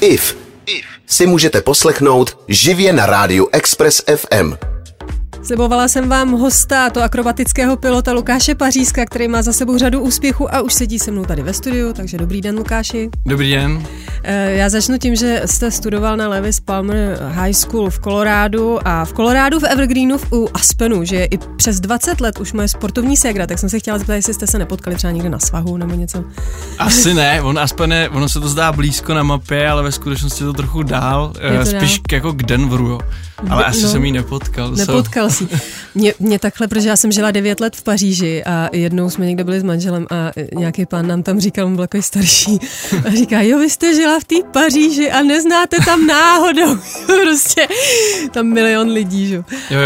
If si můžete poslechnout živě na rádiu Express FM. Slibovala jsem vám hosta, to akrobatického pilota Lukáše Pařízka, který má za sebou řadu úspěchů a už sedí se mnou tady ve studiu, takže dobrý den, Lukáši. Dobrý den. Já začnu tím, že jste studoval na Lewis Palmer High School v Kolorádu a v Kolorádu v Evergreenu u Aspenu, že je i přes 20 let už moje sportovní ségra, tak jsem se chtěla zeptat, jestli jste se nepotkali třeba někde na svahu nebo něco. Asi ne, ono se to zdá blízko na mapě, ale ve skutečnosti to trochu dál, to spíš dál. Jako k Denveru, jo. Ale asi jsem ji nepotkal. Nepotkal jsi. Mě takhle, protože já jsem žila 9 let v Paříži a jednou jsme někde byli s manželem a nějaký pán nám tam říkal, on byl takový starší, a říká, jo, vy jste žila v té Paříži a neznáte tam náhodou. Prostě tam milion lidí, že? Jo.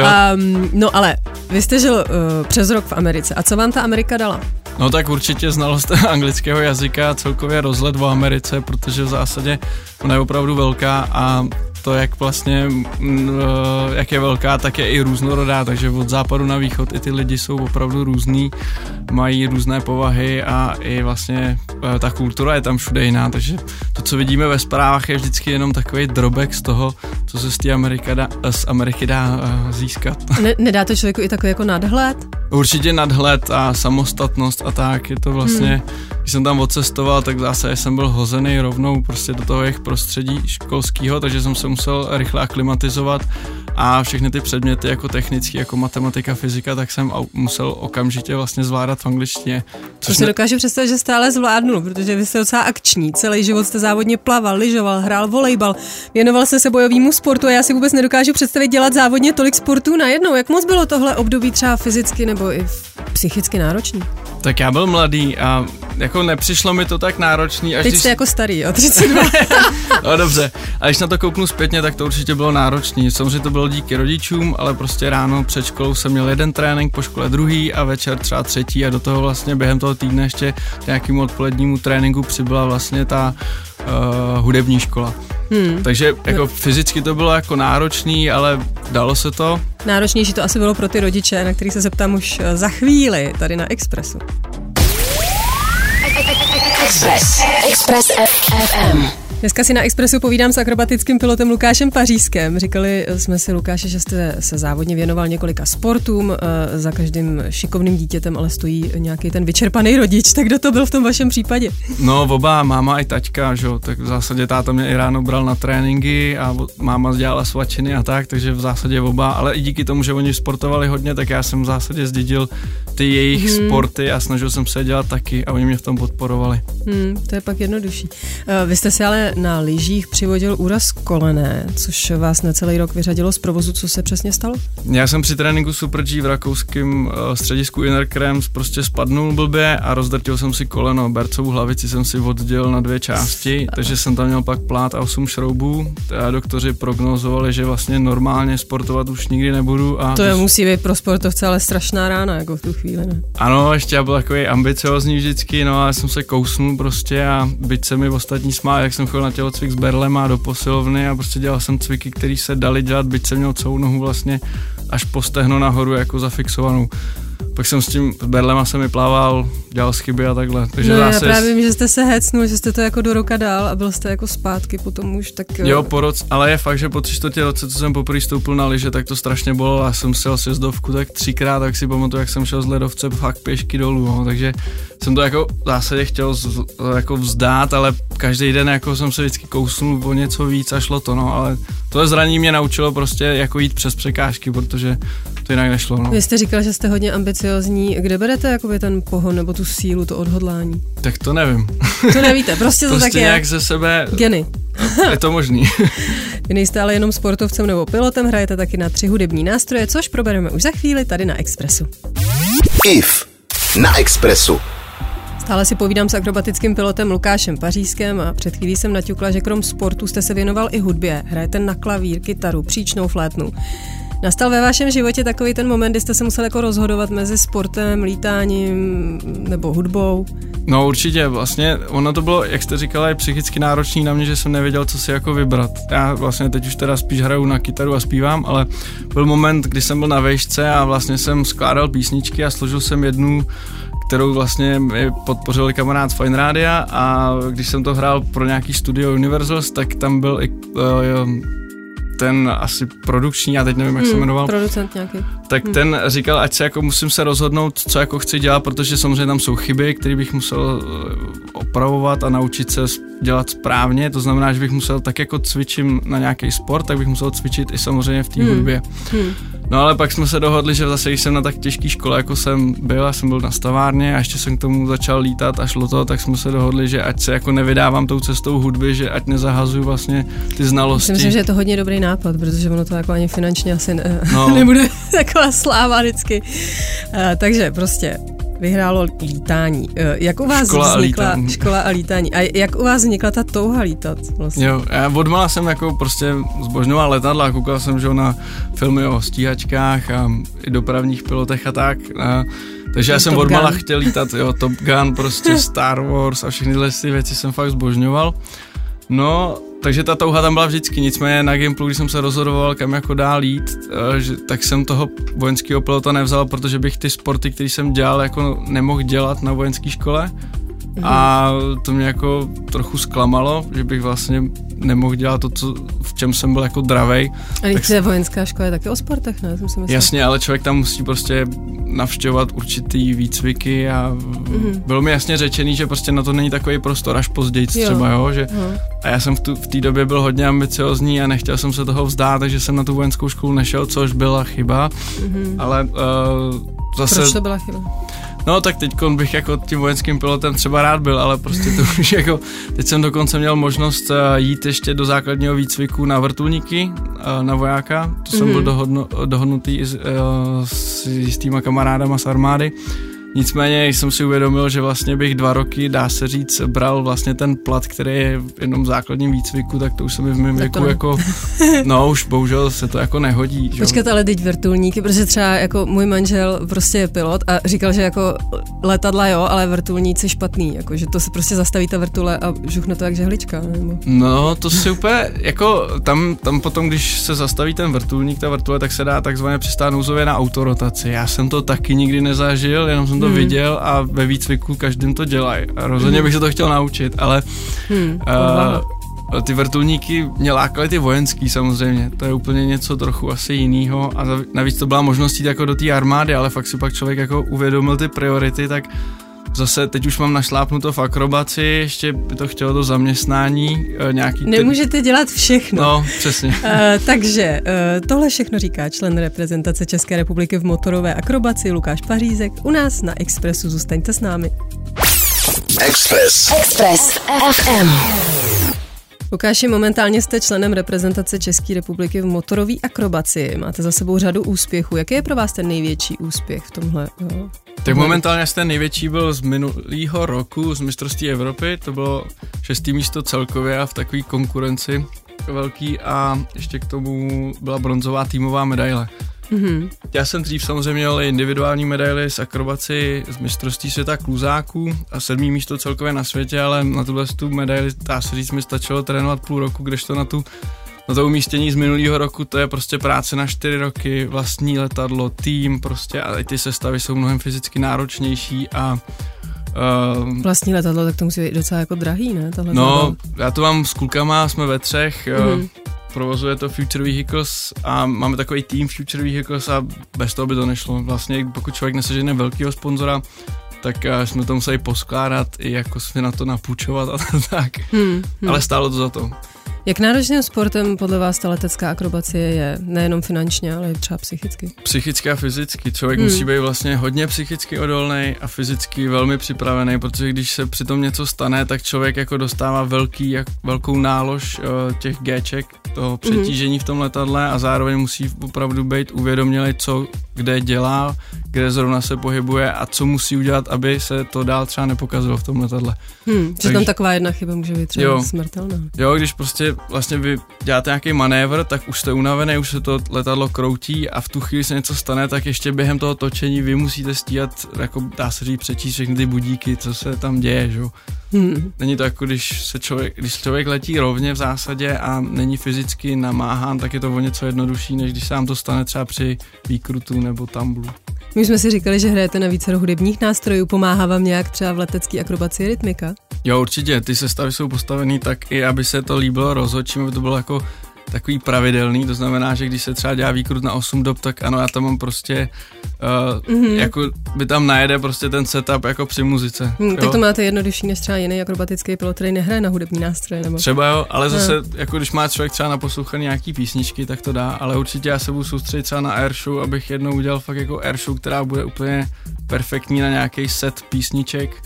No ale vy jste žil přes rok v Americe. A co vám ta Amerika dala? No tak určitě znalost anglického jazyka a celkově rozhled o Americe, protože v zásadě ona je opravdu velká a to, jak vlastně, jak je velká, tak je i různorodá, takže od západu na východ i ty lidi jsou opravdu různý, mají různé povahy a i vlastně ta kultura je tam všude jiná, takže to, co vidíme ve zprávách, je vždycky jenom takový drobek z toho, co se z Ameriky dá získat. Nedá to člověku i takový jako nadhled? Určitě nadhled a samostatnost a tak, je to vlastně, když jsem tam odcestoval, tak zase jsem byl hozený rovnou prostě do toho jejich prostředí školského, takže jsem se musel rychle aklimatizovat a všechny ty předměty jako technický, jako matematika, fyzika, tak jsem musel okamžitě vlastně zvládat v angličtině. Což si dokážu představit, že stále zvládnu, protože vy jste docela akční, celý život jste závodně plaval, lyžoval, hrál volejbal, věnoval se bojovému sportu a já si vůbec nedokážu představit dělat závodně tolik sportů najednou. Jak moc bylo tohle období třeba fyzicky nebo i psychicky náročný? Tak já byl mladý a jako nepřišlo mi to tak náročný. Až teď jste jako starý, jo, 32. No dobře, a když na to kouknu zpětně, tak to určitě bylo náročný. Samozřejmě to bylo díky rodičům, ale prostě ráno před školou jsem měl jeden trénink, po škole druhý a večer třeba třetí a do toho vlastně během toho týdne ještě nějakému odpolednímu tréninku přibyla vlastně ta hudební škola. Takže jako fyzicky to bylo jako náročný, ale dalo se to. Náročnější to asi bylo pro ty rodiče, na kterých se zeptám už za chvíli tady na Expressu. Express FM. Dneska si na Expressu povídám s akrobatickým pilotem Lukášem Pařízkem. Říkali jsme si, Lukáše, že jste se závodně věnoval několika sportům, za každým šikovným dítětem ale stojí nějaký ten vyčerpaný rodič, tak kdo to byl v tom vašem případě? No oba, máma i taťka, že? Tak v zásadě táta mě i ráno bral na tréninky a máma dělala svačiny a tak, takže v zásadě oba, ale i díky tomu, že oni sportovali hodně, tak já jsem v zásadě zdědil ty jejich sporty a snažil jsem se dělat taky a oni mě v tom podporovali. To je pak jednodušší. Vy jste si ale na lyžích přivodil úraz kolene, což vás na celý rok vyřadilo z provozu. Co se přesně stalo? Já jsem při tréninku Super G v rakouském středisku Innerkrems prostě spadnul blbě a rozdrtil jsem si koleno. Bercovou hlavici jsem si oddělil na 2 části, takže jsem tam měl pak plát a 8 šroubů. A doktoři prognozovali, že vlastně normálně sportovat už nikdy nebudu. A to musí být pro sportovce ale strašná rána, jako v tu chvíli, ne? Ano, ještě já byl takový ambiciozní vždycky, no a jsem se kousnul prostě a byť se mi ostatní smáli, jak jsem na tělocvik s berlem a do posilovny a prostě dělal jsem cviky, které se daly dělat, byť jsem měl celou nohu vlastně až po stehno nahoru jako zafixovanou. Pak jsem s tím berlema se mi plával, dělal chyby a takhle. Takže no já právě vím, že jste se hecnul, že jste to jako do roka dál a byl jste jako zpátky potom už tak... Jo, po roce, ale je fakt, že po 3/4 roce, co jsem poprvé stoupil na lyže, tak to strašně bolelo. Já jsem sjel sjezdovku tak 3krát, tak si pamatuju, jak jsem šel z ledovce fakt pěšky dolů, no. Takže jsem to jako v zásadě chtěl jako vzdát, ale každý den jako jsem se vždycky kousnul o něco víc a šlo to, no, ale tohle zranění mě naučilo prostě jako jít přes překážky, protože to jinak nešlo, no. Vy jste říkal, že jste hodně ambiciozní. Kde berete jakoby ten pohon nebo tu sílu, to odhodlání? Tak to nevím. To nevíte, prostě to tak je. Prostě nějak ze sebe... Geny. Je to možný. Vy nejste ale jenom sportovcem nebo pilotem, hrajete taky na 3 hudební nástroje, což probereme už za chvíli tady na Expressu. IF na Expressu. Stále si povídám s akrobatickým pilotem Lukášem Pařízkem a před chvílí jsem naťukla, že krom sportu jste se věnoval i hudbě. Hrajete na klavír, kytaru, příčnou, flétnu. Nastal ve vašem životě takový ten moment, kdy jste se musel jako rozhodovat mezi sportem, lítáním nebo hudbou? No určitě, vlastně ono to bylo, jak jste říkala, je psychicky náročný na mě, že jsem nevěděl, co si jako vybrat. Já vlastně teď už teda spíš hraju na kytaru a zpívám, ale byl moment, kdy jsem byl na vejšce a vlastně jsem skládal písničky a složil jsem jednu, kterou vlastně podpořil kamarád z Fajn Rádia, a když jsem to hrál pro nějaký studio Universal, tak tam byl i ten asi produkční, já teď nevím, jak se jmenoval. Producent nějaký. Tak ten říkal, ať se jako musím se rozhodnout, co jako chci dělat, protože samozřejmě tam jsou chyby, které bych musel opravovat a naučit se dělat správně, to znamená, že bych musel, tak jako cvičím na nějaký sport, tak bych musel cvičit i samozřejmě v té hudbě. No ale pak jsme se dohodli, že zase, když jsem na tak těžké škole, jako jsem byl, já jsem byl na stavárně a ještě jsem k tomu začal lítat a šlo to, tak jsme se dohodli, že ať se jako nevydávám tou cestou hudby, že ať nezahazuju vlastně ty znalosti. Myslím, že je to hodně dobrý nápad, protože ono to jako ani finančně asi nebude taková sláva vždycky. Takže prostě vyhrálo lítání. Jak u vás vznikla škola a lítání? A jak u vás vznikla ta touha lítat? Vlastně? Jo, já odmala jsem jako prostě zbožňoval letadla, koukal jsem, že na filmy o stíhačkách a i dopravních pilotech a tak. A takže já jsem odmala chtěl lítat, jo, Top Gun, prostě Star Wars a všechny ty věci jsem fakt zbožňoval. No, takže ta touha tam byla vždycky, nicméně na Gimplu, když jsem se rozhodoval, kam jako dál jít, tak jsem toho vojenského pilota nevzal, protože bych ty sporty, které jsem dělal, jako nemohl dělat na vojenské škole. A to mě jako trochu zklamalo, že bych vlastně nemohl dělat to, v čem jsem byl jako dravej. Ale když je vojenská škola, je taky o sportech, ne? Jasně, ale člověk tam musí prostě navštěvovat určitý výcviky a bylo mi jasně řečený, že prostě na to není takový prostor až později třeba, jo, že a já jsem v té době byl hodně ambiciozní a nechtěl jsem se toho vzdát, takže jsem na tu vojenskou školu nešel, což byla chyba, ale zase... Proč to byla chyba? No tak teďkon bych jako tím vojenským pilotem třeba rád byl, ale prostě to už jako, teď jsem dokonce měl možnost jít ještě do základního výcviku na vrtulníky, na vojáka, to jsem byl dohodnutý s jistýma kamarádama z armády, nicméně jsem si uvědomil, že vlastně bych 2 roky, dá se říct, bral vlastně ten plat, který je v jednom základním výcviku, tak to už se mi v mém věku jako, no už bohužel se to jako nehodí. Že? Počkat, ale teď vrtulníky, protože třeba jako můj manžel prostě je pilot a říkal, že jako letadla jo, ale vrtulníci špatný, jako že to se prostě zastaví ta vrtule a žuchne to jak žehlička. Nebo... No to si úplně, jako tam potom, když se zastaví ten vrtulník, ta vrtule, tak se dá takzvaně přistát nouzově na autorotaci. Já jsem to taky nikdy nezažil, jenom jsem to viděl a ve výcviku každým to dělají. Rozhodně bych se to chtěl naučit, ale ty vrtulníky mě lákaly ty vojenský samozřejmě, to je úplně něco trochu asi jinýho a navíc to byla možnost jít jako do té armády, ale fakt si pak člověk jako uvědomil ty priority, tak zase teď už mám našlápnuto v akrobaci, ještě by to chtělo do zaměstnání nějaký... Nemůžete dělat všechno. No, přesně. Takže tohle všechno říká člen reprezentace České republiky v motorové akrobaci Lukáš Pařízek. U nás na Expressu zůstaňte s námi. Express FM. Lukáši, momentálně jste členem reprezentace České republiky v motorové akrobaci. Máte za sebou řadu úspěchů. Jaký je pro vás ten největší úspěch v tomhle? No? Tak momentálně ten největší byl z minulého roku z mistrovství Evropy. To bylo 6. místo celkově a v takové konkurenci velký a ještě k tomu byla bronzová týmová medaile. Já jsem dřív samozřejmě měl individuální medaily z akrobaci z mistrovství světa kluzáků a 7. místo celkově na světě, ale na tuhle tu medaili, dá se říct, mi stačilo trénovat půl roku, kdežto na to umístění z minulého roku, to je prostě práce na 4 roky, vlastní letadlo, tým prostě a i ty sestavy jsou mnohem fyzicky náročnější a vlastní letadlo, tak to musí být docela jako drahý, ne? No, já to mám s klukama, jsme ve 3, provozuje to Future Vehicles a máme takový tým Future Vehicles a bez toho by to nešlo. Vlastně pokud člověk nesežene velkého sponzora, tak jsme to museli poskládat i jako jsme na to napůjčovat a tak. Ale stálo to za to. Jak náročným sportem podle vás ta letecká akrobacie je? Nejenom finančně, ale i třeba psychicky. Psychicky a fyzicky. Člověk musí být vlastně hodně psychicky odolný a fyzicky velmi připravený, protože když se přitom něco stane, tak člověk jako dostává velkou nálož těch G-ček, toho přetížení v tom letadle a zároveň musí opravdu být uvědomělý, co kde dělá, kde zrovna se pohybuje a co musí udělat, aby se to dál třeba nepokazilo v tom letadle. Že tam taková jedna chyba může být třeba smrtelná. Jo, když prostě že vlastně vy děláte nějaký manévr, tak už jste unavený, už se to letadlo kroutí a v tu chvíli se něco stane, tak ještě během toho točení vy musíte stíhat, jako dá se říct, přečíst všechny ty budíky, co se tam děje, že? Není to jako, když člověk letí rovně v zásadě a není fyzicky namáhán, tak je to o něco jednodušší, než když se vám to stane třeba při výkrutu nebo tumblu. My jsme si říkali, že hrajete na více hudebních nástrojů, pomáhá vám nějak třeba v letecký akrobaci rytmika? Jo, určitě, ty sestavy jsou postavený tak i, aby se to líbilo rozhodčím, aby to bylo jako takový pravidelný, to znamená, že když se třeba dělá výkrut na 8 dob, tak ano, já tam mám prostě, jako by tam najede prostě ten setup jako při muzice. Tak to máte jednodušší než třeba jiný akrobatický pilot, který nehraje na hudební nástroje. Nebo... Třeba jo, ale zase, jako když má člověk třeba naposlouchaný nějaký písničky, tak to dá, ale určitě já se budu soustředit třeba na airshow, abych jednou udělal fakt jako airshow, která bude úplně perfektní na nějaký set písniček.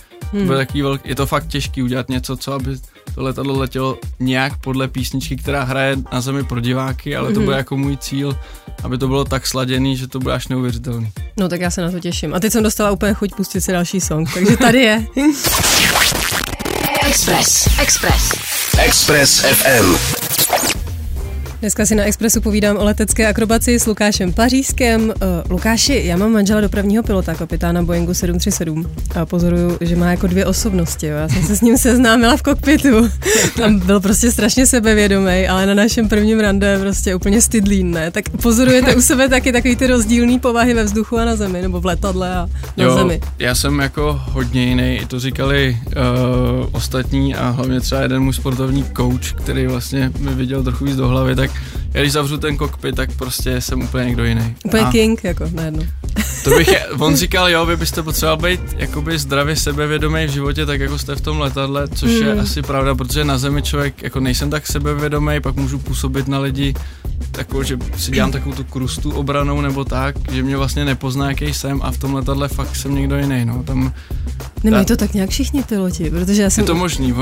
Je to fakt těžký udělat něco, co aby to letadlo letělo nějak podle písničky, která hraje na zemi pro diváky, ale to bude jako můj cíl, aby to bylo tak sladěný, že to bude až neuvěřitelný. No tak já se na to těším. A teď jsem dostala úplně chuť pustit si další song, takže tady je. Express FM. Dneska si na Expressu povídám o letecké akrobaci s Lukášem Pařízkem. Lukáši, já mám manžela dopravního pilota, kapitána Boeingu 737 a pozoruju, že má jako 2 osobnosti. Jo. Já jsem se s ním seznámila v kokpitu. Tam byl prostě strašně sebevědomý, ale na našem prvním rande je prostě úplně stydlín, ne? Tak pozorujete u sebe taky takový ty rozdílný povahy ve vzduchu a na zemi, nebo v letadle a na zemi? Já jsem jako hodně jiný, to říkali ostatní a hlavně třeba jeden můj sportovní coach, který vlastně mi viděl trochu víc do hlavy, tak já když zavřu ten kokpit, tak prostě jsem úplně někdo jiný. Úplně king, jako najednou. On říkal, jo, vy byste potřeboval být jakoby zdravě sebevědomý v životě, tak jako jste v tom letadle, což je asi pravda, protože na zemi člověk, jako nejsem tak sebevědomý, pak můžu působit na lidi takovou, že si dělám takovou tu krustu obranou nebo tak, že mě vlastně nepozná, jaký jsem, a v tom letadle fakt jsem někdo jiný, no. Nemají to tak nějak všichni piloti, protože já jsem... Je to možný,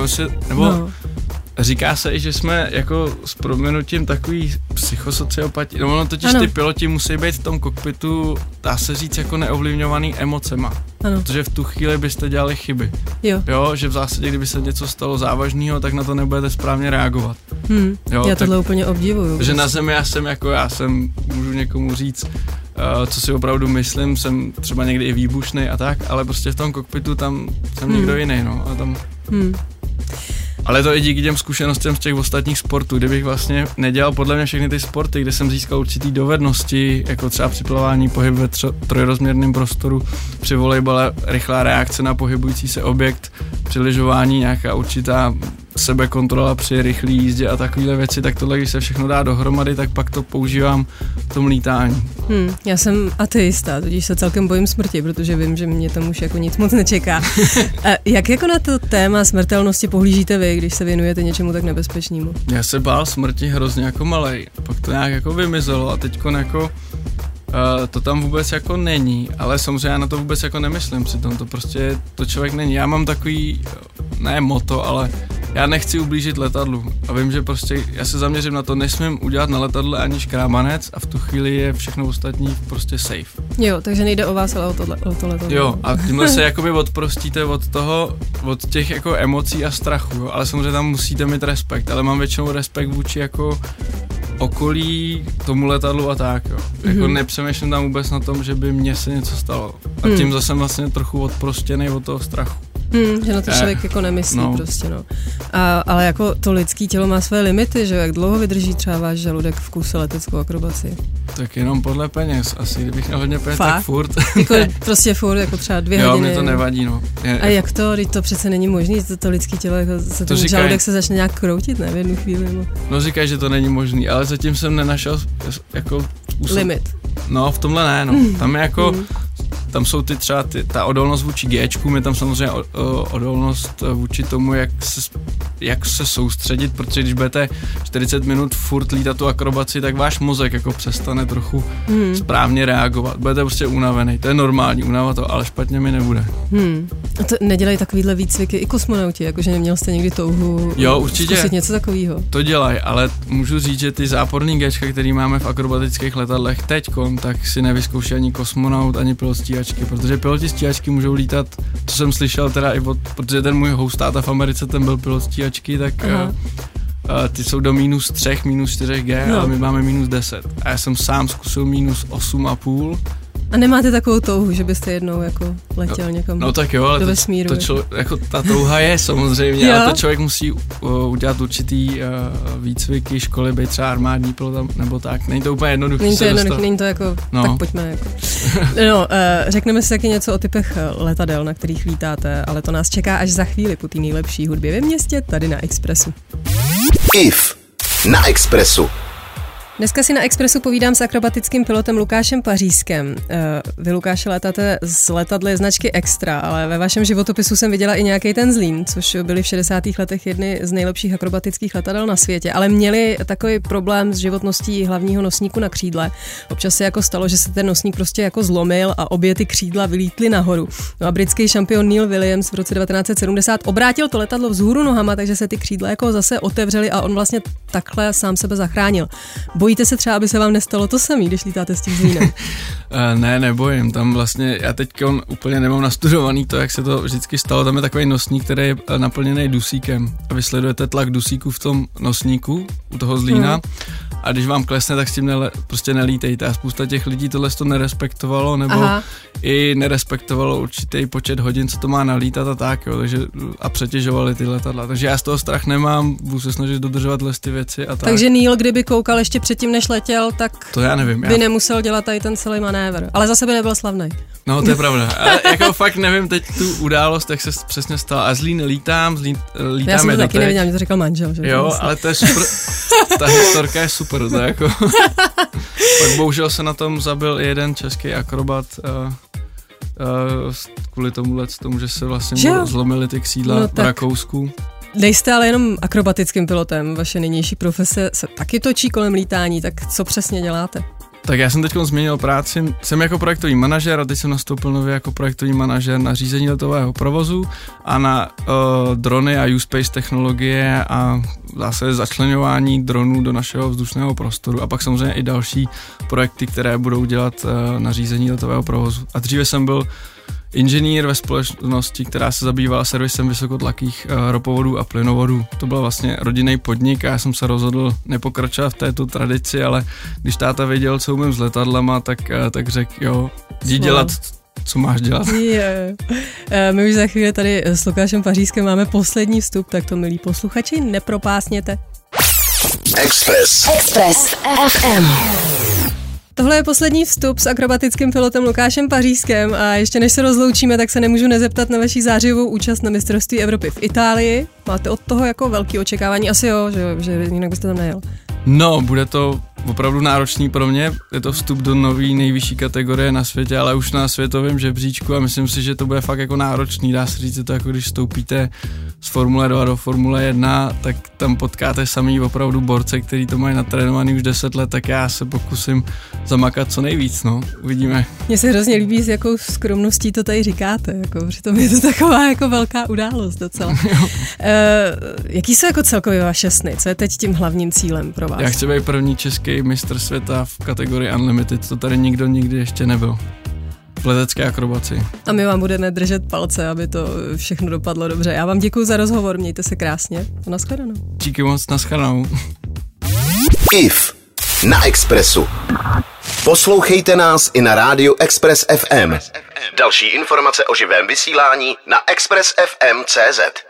Říká se i, že jsme jako s proměnutím takový psychosociopati, totiž ty piloti musí být v tom kokpitu, dá se říct, jako neovlivňovaný emocema, protože v tu chvíli byste dělali chyby, jo, že v zásadě, kdyby se něco stalo závažného, tak na to nebudete správně reagovat. Já tohle úplně obdivuju. Že na zemi já jsem, můžu někomu říct, co si opravdu myslím, jsem třeba někdy i výbušnej a tak, ale prostě v tom kokpitu tam jsem někdo jiný, no, a tam... Ale to i díky těm zkušenostem z těch ostatních sportů, kdybych vlastně nedělal podle mě všechny ty sporty, kde jsem získal určitý dovednosti, jako třeba připlavání, pohyb ve trojrozměrném prostoru, při volejbale rychlá reakce na pohybující se objekt, při lyžování nějaká určitá sebekontrola při rychlé jízdě a takovéhle věci, tak tohle, když se všechno dá dohromady, tak pak to používám v tom lítání. Já jsem ateista, tudíž se celkem bojím smrti, protože vím, že mě tam už jako nic moc nečeká. Jak jako na to téma smrtelnosti pohlížíte vy, když se věnujete něčemu tak nebezpečnému? Já se bál smrti hrozně jako malej, pak to nějak jako vymizelo a teďko jako... to tam vůbec jako není, ale samozřejmě já na to vůbec jako nemyslím, přitom to prostě to člověk není. Já mám takový, ne moto, ale já nechci ublížit letadlu a vím, že prostě já se zaměřím na to, nesmím udělat na letadle ani škrábanec a v tu chvíli je všechno ostatní prostě safe. Jo, takže nejde o vás, ale o to letadlo. Jo, a tímhle se jakoby odprostíte od těch jako emocí a strachu, jo, ale samozřejmě tam musíte mít respekt, ale mám většinou respekt vůči jako okolí tomu letadlu a tak, jo. Jako nepřemýšlím tam vůbec na tom, že by mně se něco stalo. A tím zase vlastně trochu odprostěnej od toho strachu. Že na to člověk jako nemyslí prostě, no. Ale jako to lidský tělo má své limity, že jak dlouho vydrží třeba váš žaludek v kuse leteckou akrobaci? Tak jenom podle peněz, asi kdybych měl hodně peněz, tak furt. Jako prostě furt, jako třeba 2 hodiny. Jo, mě to nevadí, no. A jak to, když to přece není možný, to lidský tělo, jako se ten žaludek se začne nějak kroutit, ne, v jednu chvíli, no. No říkají, že to není možný, ale zatím jsem nenašel jako limit. No, v tomhle ne, no. Tam je jako... Tam jsou ty třeba ta odolnost vůči G-čkům, je tam samozřejmě odolnost vůči tomu, jak se soustředit, protože když budete 40 minut furt lítat tu akrobaci, tak váš mozek jako přestane trochu správně reagovat. Budete prostě unavený, to je normální, unava to, ale špatně mi nebude. A to nedělají takovýhle výcviky i kosmonauti, jakože neměl jste někdy touhu zkusit něco takového? To dělají, ale můžu říct, že ty záporný G-čka, který máme v akrobatických letadlech teďkom, tak si nevyzkouší ani kosmonaut, ani pilot stíhačky, protože piloti stíhačky můžou lítat, co jsem slyšel teda i protože ten můj host táta v Americe, ten byl pilot stíhačky, tak ty jsou do minus 3, minus 4G, no. Ale my máme minus 10. A já jsem sám zkusil minus 8,5. A nemáte takovou touhu, že byste jednou jako letěl někam do vesmíru? No tak jo, ale jako ta touha je samozřejmě, ale to člověk musí udělat určitý výcviky, školy, být třeba armádní pilot nebo tak. Není to úplně jednoduché. Není to jako, no. Tak pojďme. Jako. No, řekneme si taky něco o typech letadel, na kterých lítáte, ale to nás čeká až za chvíli po té nejlepší hudbě ve městě, tady na Expressu. IF na Expressu. Dneska si na Expressu povídám s akrobatickým pilotem Lukášem Pařízkem. Vy, Lukáši, létáte z letadly značky Extra, ale ve vašem životopisu jsem viděla i nějaký ten Zlín, což byly v 60. letech jedny z nejlepších akrobatických letadel na světě, ale měli takový problém s životností hlavního nosníku na křídle. Občas se jako stalo, že se ten nosník prostě jako zlomil a obě ty křídla vylítly nahoru. No a britský šampion Neil Williams v roce 1970 obrátil to letadlo vzhůru nohama, takže se ty křídla jako zase otevřely a on vlastně takhle sám sebe zachránil. Bojíte se třeba, aby se vám nestalo to samý, když lítáte s tím Zlínem? Ne, nebojím. Tam vlastně, já teďka úplně nemám nastudovaný to, jak se to vždycky stalo. Tam je takový nosník, který je naplněný dusíkem. A vy sledujete tlak dusíku v tom nosníku, u toho Zlína. A když vám klesne, tak s tím prostě nelítejte. A spousta těch lidí tohle to nerespektovalo, nebo i nerespektovalo určitý počet hodin, co to má nalítat a tak, jo. Takže, a přetěžovali ty letadla. Takže já z toho strach nemám, budu se snažit dodržovat ty věci a tak. Takže Neil, kdyby koukal ještě předtím, než letěl, tak to já nevím, by nemusel dělat tady ten celý manévr. Ale zase by nebyl slavný. No, to je pravda. A jako fakt nevím teď tu událost, jak se přesně stala. A Zlín lítám, lítáme. Já jsem to taky nevěděl, mě to říkal manžel. Že? Jo, ale to je super, ta historka je super. Jako. Pak bohužel se na tom zabil i jeden český akrobat kvůli tomu, že se vlastně zlomily ty křídla v Rakousku. Nejste ale jenom akrobatickým pilotem, vaše nynější profese se taky točí kolem lítání, tak co přesně děláte? Tak já jsem teď změnil práci, jsem jako projektový manažer a teď jsem nastoupil nově jako projektový manažer na řízení letového provozu a na drony a USpace technologie a zase začleňování dronů do našeho vzdušného prostoru a pak samozřejmě i další projekty, které budou dělat na řízení letového provozu. A dříve jsem byl inženýr ve společnosti, která se zabývala servisem vysokotlakých ropovodů a plynovodů. To byl vlastně rodinný podnik a já jsem se rozhodl nepokračovat v této tradici, ale když táta věděl, co umím s letadlama, tak řekl, jo, jdi dělat, co máš dělat. My už za chvíli tady s Lukášem Pařízkem máme poslední vstup, tak to, milí posluchači, nepropásněte. Express FM. Tohle je poslední vstup s akrobatickým pilotem Lukášem Pařízkem a ještě než se rozloučíme, tak se nemůžu nezeptat na vaši zářivou účast na mistrovství Evropy v Itálii. Máte od toho jako velký očekávání? Asi jo, že jinak byste tam nejel. No, bude to opravdu náročný pro mě. Je to vstup do nový nejvyšší kategorie na světě, ale už na světovém žebříčku a myslím si, že to bude fakt jako náročný. Dá se říct, je to jako když vstoupíte z Formule 2 do Formule 1, tak tam potkáte samý opravdu borce, který to mají natrénovaný už 10 let, tak já se pokusím zamakat co nejvíc, no. Uvidíme. Mně se hrozně líbí, s jakou skromností to tady říkáte, jako, přitom je to taková jako velká událost docela. Jaký jsou jako celkově vaše sny? Co je teď tím hlavním cílem pro vás? Já chci být první český mistr světa v kategorii unlimited, to tady nikdo nikdy ještě nebyl. V letecké akrobaci. A my vám budeme držet palce, aby to všechno dopadlo dobře. Já vám děkuju za rozhovor, mějte se krásně. Naschledanou. Díky moc, naschledanou. IF na Expressu. Poslouchejte nás i na rádiu Express FM. Další informace o živém vysílání na expressfm.cz.